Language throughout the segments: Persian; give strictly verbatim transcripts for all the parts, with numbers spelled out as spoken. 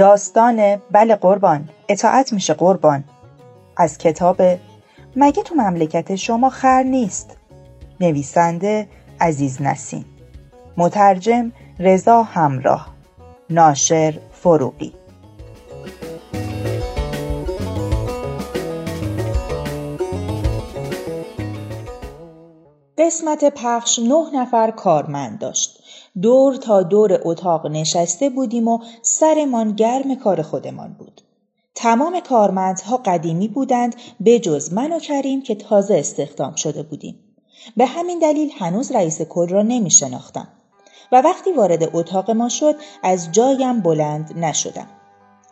داستان بله قربان اطاعت میشه قربان از کتاب مگه تو مملکت شما خر نیست، نویسنده عزیز نسیم، مترجم رضا همراه، ناشر فروغی. قسمت پخش نه نفر کارمند داشت. دور تا دور اتاق نشسته بودیم و سرمان گرم کار خودمان بود. تمام کارمندها قدیمی بودند به جز من و کریم که تازه استخدام شده بودیم. به همین دلیل هنوز رئیس کل را نمی شناختم و وقتی وارد اتاق ما شد از جایم بلند نشدم.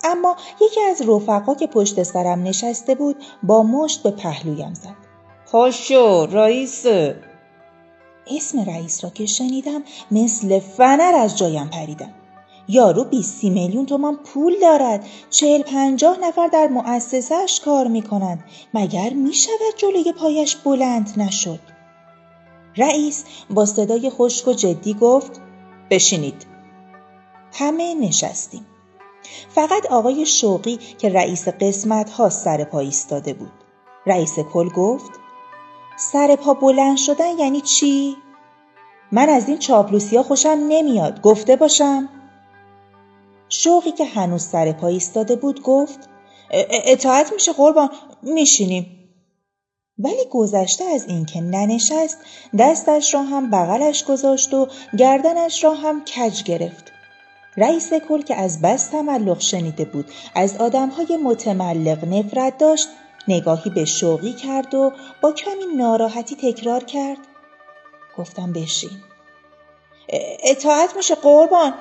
اما یکی از رفقا که پشت سرم نشسته بود با مشت به پهلویم زد. خوشو رئیس. اسم رئیس را که شنیدم مثل فنر از جایم پریدم. یارو بیست میلیون تومان پول دارد، چهل پنجاه نفر در مؤسسه‌اش کار میکنند، مگر میشود جلوی پایش بلند نشد؟ رئیس با صدای خشک و جدی گفت بشینید. همه نشستیم، فقط آقای شوقی که رئیس قسمت ها سر پا ایستاده بود. رئیس کل گفت سر پا بلند شدن یعنی چی؟ من از این چاپلوسیا خوشم نمیاد، گفته باشم. شوقی که هنوز سر پا ایستاده بود گفت اطاعت میشه قربان، میشینیم. ولی گذشته از این که ننشست، دستش را هم بغلش گذاشت و گردنش را هم کج گرفت. رئیس کل که از بس تملق شنیده بود از آدمهای متملق نفرت داشت، نگاهی به شوقی کرد و با کمی ناراحتی تکرار کرد گفتم بشین. اطاعت میشه قربان.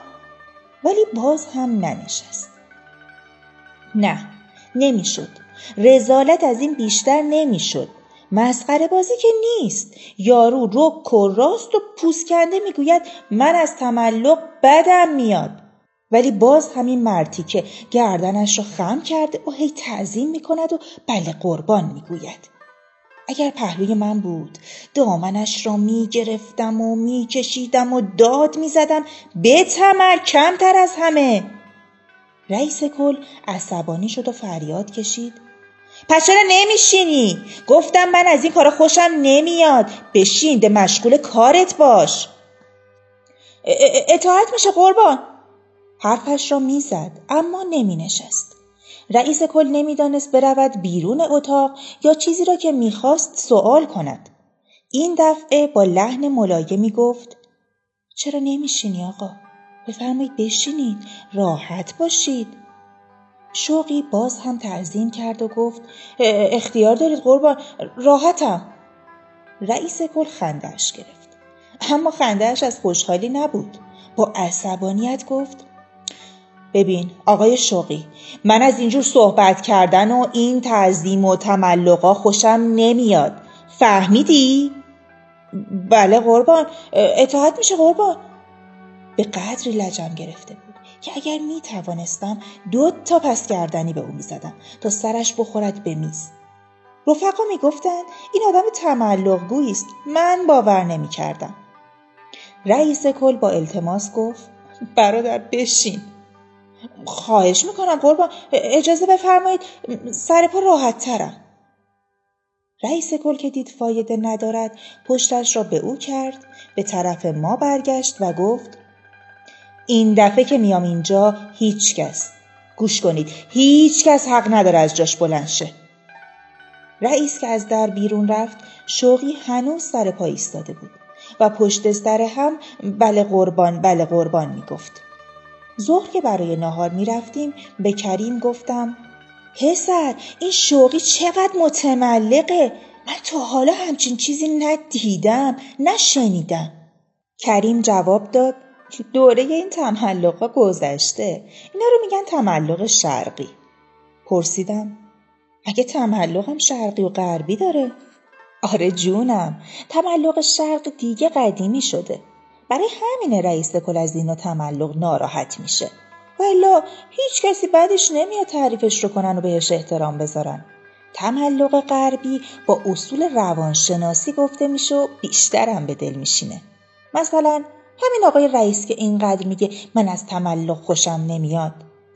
ولی باز هم ننشست. نه نمیشد، رسالت از این بیشتر نمیشد. مسخره بازی که نیست. یارو رک و راست و پوسکنده میگوید من از تملق بدم میاد، ولی باز همین مرتی که گردنش رو خم کرده و هی تعظیم میکند و بله قربان میگوید. اگر پهلوی من بود دامنش را میگرفتم و میکشیدم و داد میزدم بتمر کمتر از همه. رئیس کل عصبانی شد و فریاد کشید پس چرا نمیشینی؟ گفتم من از این کارا خوشم نمیاد، بشین، ده مشغول کارت باش. اطاعت میشه قربان. حرفش را میزد اما نمی نشست. رئیس کل نمیدانست برود بیرون اتاق یا چیزی را که میخواست سوال کند. این دفعه با لحن ملایمی گفت چرا نمیشینی آقا؟ بفرمایید بشینید، راحت باشید. شوقی باز هم تعظیم کرد و گفت اختیار دارید قربان، راحتم. رئیس کل خنده‌اش گرفت، اما خنده‌اش از خوشحالی نبود. با عصبانیت گفت ببین آقای شوقی، من از اینجور صحبت کردن و این تعظیم و تملقا خوشم نمیاد، فهمیدی؟ بله قربان، اطاعت میشه قربان. به قدری لجم گرفته بود که اگر میتوانستم دو تا پس گردنی به او میزدم تا سرش بخورد به میز. رفقا میگفتند این آدم تملق گویست، من باور نمیکردم. رئیس کل با التماس گفت برادر بشین. خواهش میکنم قربان، اجازه بفرمایید، سر پا راحت ترم. رئیس کل که دید فایده ندارد پشتش را به او کرد، به طرف ما برگشت و گفت این دفعه که میام اینجا هیچ کس، گوش کنید، هیچ کس حق نداره از جاش بلند شه. رئیس که از در بیرون رفت شوقی هنوز سر پا ایستاده بود و پشت سر هم بله قربان بله قربان میگفت. ظهر که برای نهار می رفتیم به کریم گفتم پسر این شوقی چقدر متملقه، من تا حالا همچین چیزی ندیدم نشنیدم. کریم جواب داد دوره این تملقا گذشته، اینا رو میگن تملق شرقی. پرسیدم اگه تملق هم شرقی و غربی داره؟ آره جونم، تملق شرق دیگه قدیمی شده، برای همین رئیس کل از این و تملق ناراحت میشه، والا هیچ کسی بعدش نمیاد تعریفش رو کنن و بهش احترام بذارن. تملق غربی با اصول روانشناسی گفته میشه و بیشتر هم به دل میشینه. مثلا همین آقای رئیس که اینقدر میگه من از تملق خوشم نمیاد،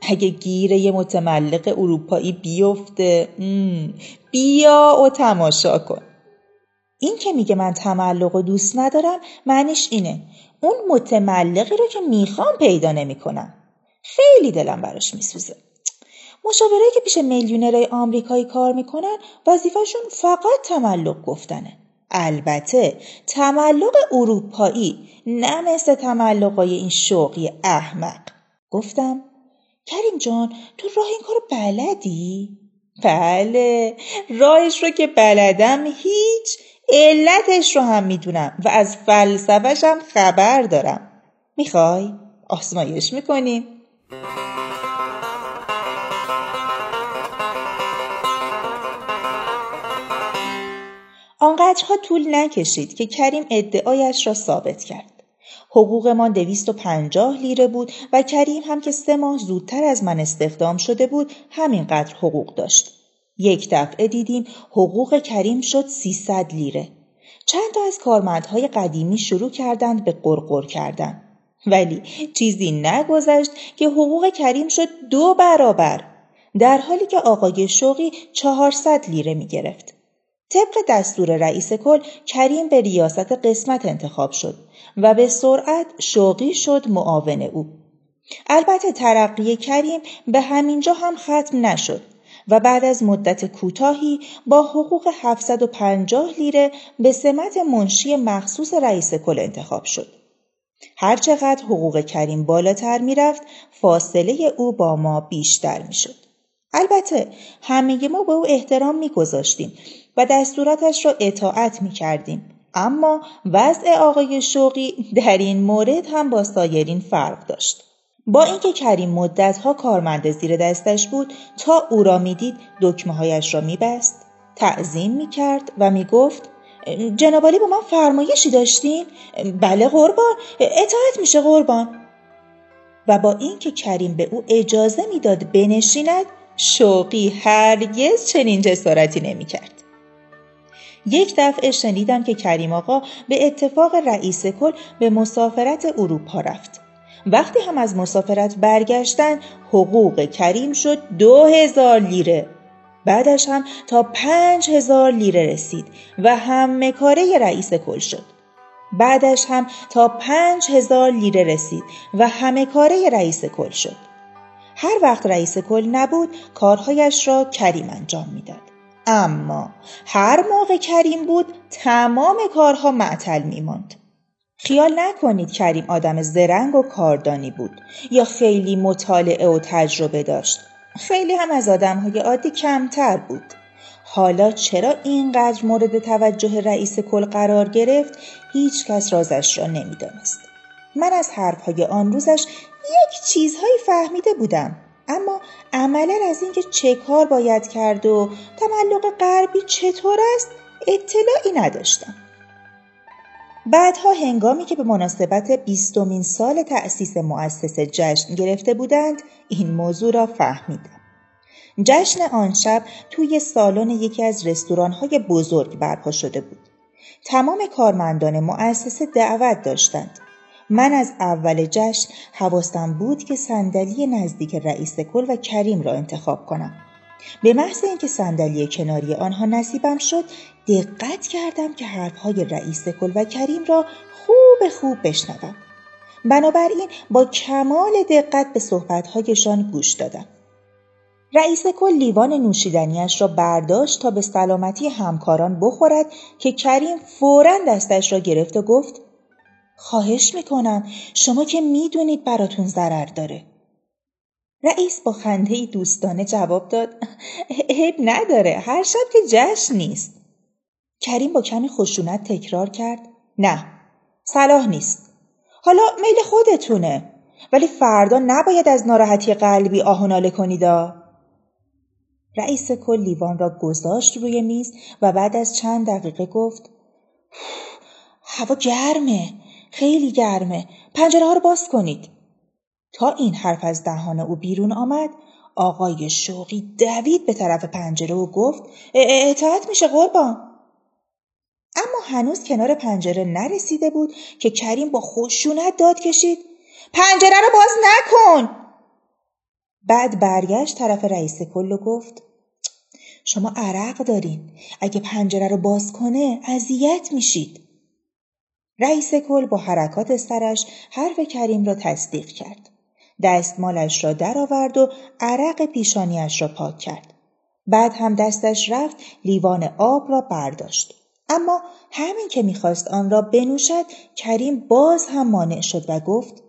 اگه گیره یه متملق اروپایی بیفته مم. بیا و تماشا کن. این که میگه من تملق و دوست ندارم معنیش اینه اون متملقی رو که میخوام پیدا نمی کنم. خیلی دلم براش میسوزه. مشاورایی که پیش میلیونرهای آمریکایی کار میکنن وظیفهشون فقط تملق گفتنه. البته تملق اروپایی نه مثل تملقای این شوقی احمق. گفتم کریم جان تو راه این کارو بلدی؟ بله راهش رو که بلدم هیچ علتش رو هم میدونم و از فلسفه‌ش هم خبر دارم. میخوای؟ آزمایش میکنیم. آنقدرها طول نکشید که کریم ادعایش را ثابت کرد. حقوق ما دویست و پنجاه لیره بود و کریم هم که سه ماه زودتر از من استخدام شده بود همینقدر حقوق داشت. یک دفعه دیدیم حقوق کریم شد سیصد لیره. چند تا از کارمندهای قدیمی شروع کردند به قرقر کردن. ولی چیزی نگذشت که حقوق کریم شد دو برابر. در حالی که آقای شوقی چهارصد لیره می گرفت. طبق دستور رئیس کل کریم به ریاست قسمت انتخاب شد و به سرعت شوقی شد معاون او. البته ترقی کریم به همینجا هم ختم نشد و بعد از مدت کوتاهی با حقوق هفتصد و پنجاه لیره به سمت منشی مخصوص رئیس کل انتخاب شد. هرچقدر حقوق کریم بالاتر می رفت فاصله او با ما بیشتر می شد. البته همه ما به او احترام می گذاشتیم و دستوراتش را اطاعت می کردیم. اما وضع آقای شوقی در این مورد هم با سایرین فرق داشت. با اینکه کریم مدتها کارمند زیر دستش بود تا او را می دید دکمه هایش را می بست، تعظیم می کرد و می گفت جنابالی با من فرمایشی داشتین؟ بله قربان، اطاعت میشه قربان. و با اینکه کریم به او اجازه می داد بنشیند شوقی هرگز چنین جسارتی نمی کرد. یک دفعه شنیدم که کریم آقا به اتفاق رئیس کل به مسافرت اروپا رفت. وقتی هم از مسافرت برگشتن حقوق کریم شد دو هزار لیره. بعدش هم تا پنج هزار لیره رسید و همه کاره رئیس کل شد. بعدش هم تا پنج هزار لیره رسید و همه کاره رئیس کل شد. هر وقت رئیس کل نبود کارهایش را کریم انجام میداد. اما هر موقع کریم بود تمام کارها معطل می‌ماند. خیال نکنید کریم آدم زرنگ و کاردانی بود یا خیلی مطالعه و تجربه داشت. خیلی هم از آدم‌های عادی کمتر بود. حالا چرا اینقدر مورد توجه رئیس کل قرار گرفت هیچ کس رازش را نمی‌دانست. من از حرف‌های آن روزش یک چیزهایی فهمیده بودم. اما عملا از اینکه چه کار باید کرد و تملق غربی چطور است اطلاعی نداشتم. بعدها هنگامی که به مناسبت بیستمین سال تأسیس مؤسسه جشن گرفته بودند این موضوع را فهمیدم. جشن آن شب توی سالن یکی از رستوران‌های بزرگ برپا شده بود. تمام کارمندان مؤسسه دعوت داشتند. من از اول جشن حواسم بود که صندلی نزدیک رئیس کل و کریم را انتخاب کنم. به محض اینکه صندلی کناری آنها نصیبم شد، دقت کردم که حرفهای رئیس کل و کریم را خوب خوب بشنوم. بنابراین با کمال دقت به صحبتهایشان گوش دادم. رئیس کل لیوان نوشیدنیش را برداشت تا به سلامتی همکاران بخورد که کریم فوراً دستش را گرفت و گفت خواهش میکنم شما که میدونید براتون ضرر داره. رئیس با خنده‌ای دوستانه جواب داد عیب نداره هر شب که جشن نیست. کریم با کمی خشونت تکرار کرد نه صلاح نیست. حالا میل خودتونه ولی فردا نباید از ناراحتی قلبی آه و ناله کنیدا. رئیس کل لیوان را گذاشت روی میز و بعد از چند دقیقه گفت هوا گرمه خیلی گرمه. پنجره ها رو باز کنید. تا این حرف از دهان او بیرون آمد آقای شوقی دوید به طرف پنجره و گفت اطاعت میشه قربان. اما هنوز کنار پنجره نرسیده بود که کریم با خشونت داد کشید پنجره رو باز نکن. بعد برگشت طرف رئیس کل و گفت شما عرق دارین، اگه پنجره رو باز کنه اذیت میشید. رئیس کل با حرکات سرش حرف کریم را تصدیق کرد. دستمالش را در آورد و عرق پیشانیش را پاک کرد. بعد هم دستش رفت لیوان آب را برداشت. اما همین که میخواست آن را بنوشد کریم باز هم مانع شد و گفت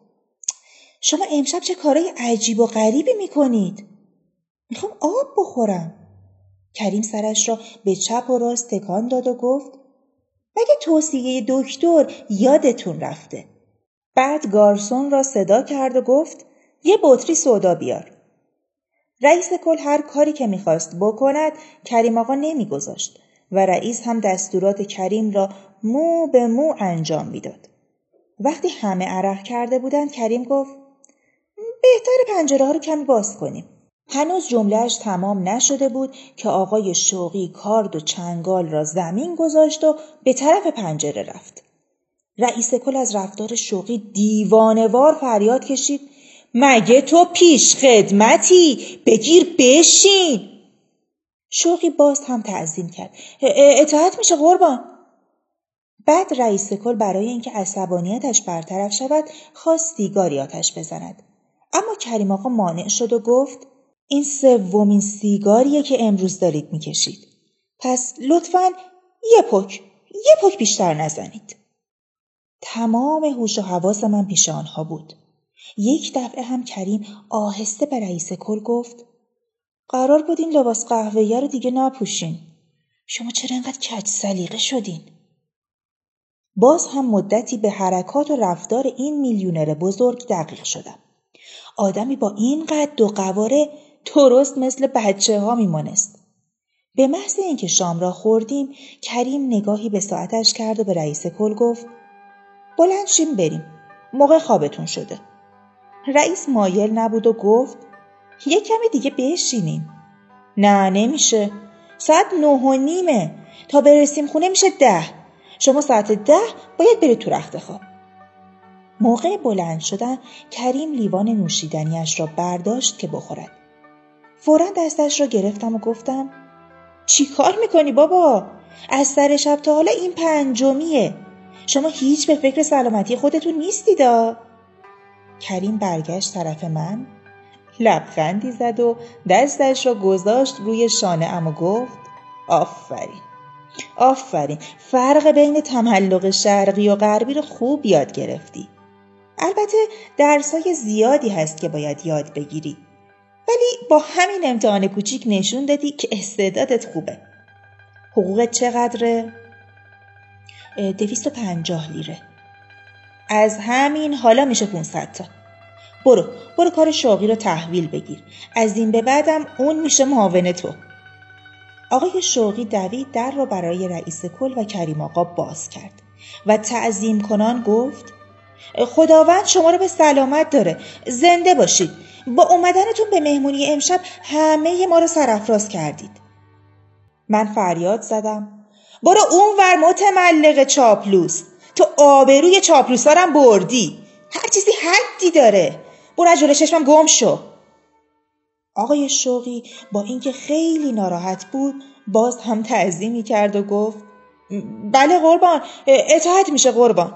شما امشب چه کارای عجیب و غریبی میکنید؟ میخوام آب بخورم. کریم سرش را به چپ و راست تکان داد و گفت مگه توصیه دکتر یادتون رفته؟ بعد گارسون را صدا کرد و گفت یه بطری سودا بیار. رئیس کل هر کاری که میخواست بکند کریم آقا نمیگذاشت و رئیس هم دستورات کریم را مو به مو انجام میداد. وقتی همه عرق کرده بودند کریم گفت بهتر پنجره ها رو کمی باز کنیم. هنوز جملهش تمام نشده بود که آقای شوقی کارد و چنگال را زمین گذاشت و به طرف پنجره رفت. رئیس کل از رفتار شوقی دیوانوار فریاد کشید مگه تو پیش خدمتی؟ بگیر بشین. شوقی باز هم تعظیم کرد اطاعت میشه قربان. بعد رئیس کل برای اینکه عصبانیتش برطرف شود خواست سیگاری آتش بزند، اما کریم آقا مانع شد و گفت این سومین سیگاریه که امروز دارید میکشید، پس لطفاً یه پک یه پک بیشتر نزنید. تمام هوش و حواس من پیش آنها بود. یک دفعه هم کریم آهسته به رئیس کل گفت قرار بود این لباس قهوه‌ای رو دیگه نپوشین. شما چرا انقدر کج سلیقه شدین؟ باز هم مدتی به حرکات و رفتار این میلیونر بزرگ دقیق شدم. آدمی با این قد و قواره درست مثل بچه ها میمانست. به محض اینکه شام را خوردیم کریم نگاهی به ساعتش کرد و به رئیس کل گفت بلند شیم بریم، موقع خوابتون شده. رئیس مایل نبود و گفت یه کمی دیگه بشینین. نه نمیشه، ساعت نه و نیمه، تا برسیم خونه میشه ده، شما ساعت ده باید برید تو رخت خواب. موقع بلند شدن کریم لیوان نوشیدنیش را برداشت که بخورد. فوراً دستش را گرفتم و گفتم چی کار میکنی بابا؟ از سر شب تا حالا این پنجمیه، شما هیچ به فکر سلامتی خودتون نیستید. کریم برگشت طرف من، لبخندی زد و دستش را گذاشت روی شانه ام و گفت آفرین آفرین، فرق بین تملق شرقی و غربی رو خوب یاد گرفتی. البته درسای زیادی هست که باید یاد بگیری، ولی با همین امتحان کوچیک نشون دادی که استعدادت خوبه. حقوقت چقدره؟ دویست و پنجاه لیره. از همین حالا میشه پونصد تا. برو برو کار شوقی رو تحویل بگیر، از این به بعدم اون میشه معاون تو. آقای شوقی دوید در را برای رئیس کل و کریم آقا باز کرد و تعظیم کنان گفت خداوند شما رو به سلامت داره، زنده باشید، با اومدنتون به مهمونی امشب همه ما رو سرافراز کردید. من فریاد زدم برو اون ور متملق چاپلوس، تو آبروی چاپلوسا رو بردی، هر چیزی حدی داره، برو از جلوی چشمم گم شو. آقای شوقی با اینکه خیلی ناراحت بود باز هم تعظیمی کرد و گفت بله قربان، اطاعت میشه قربان.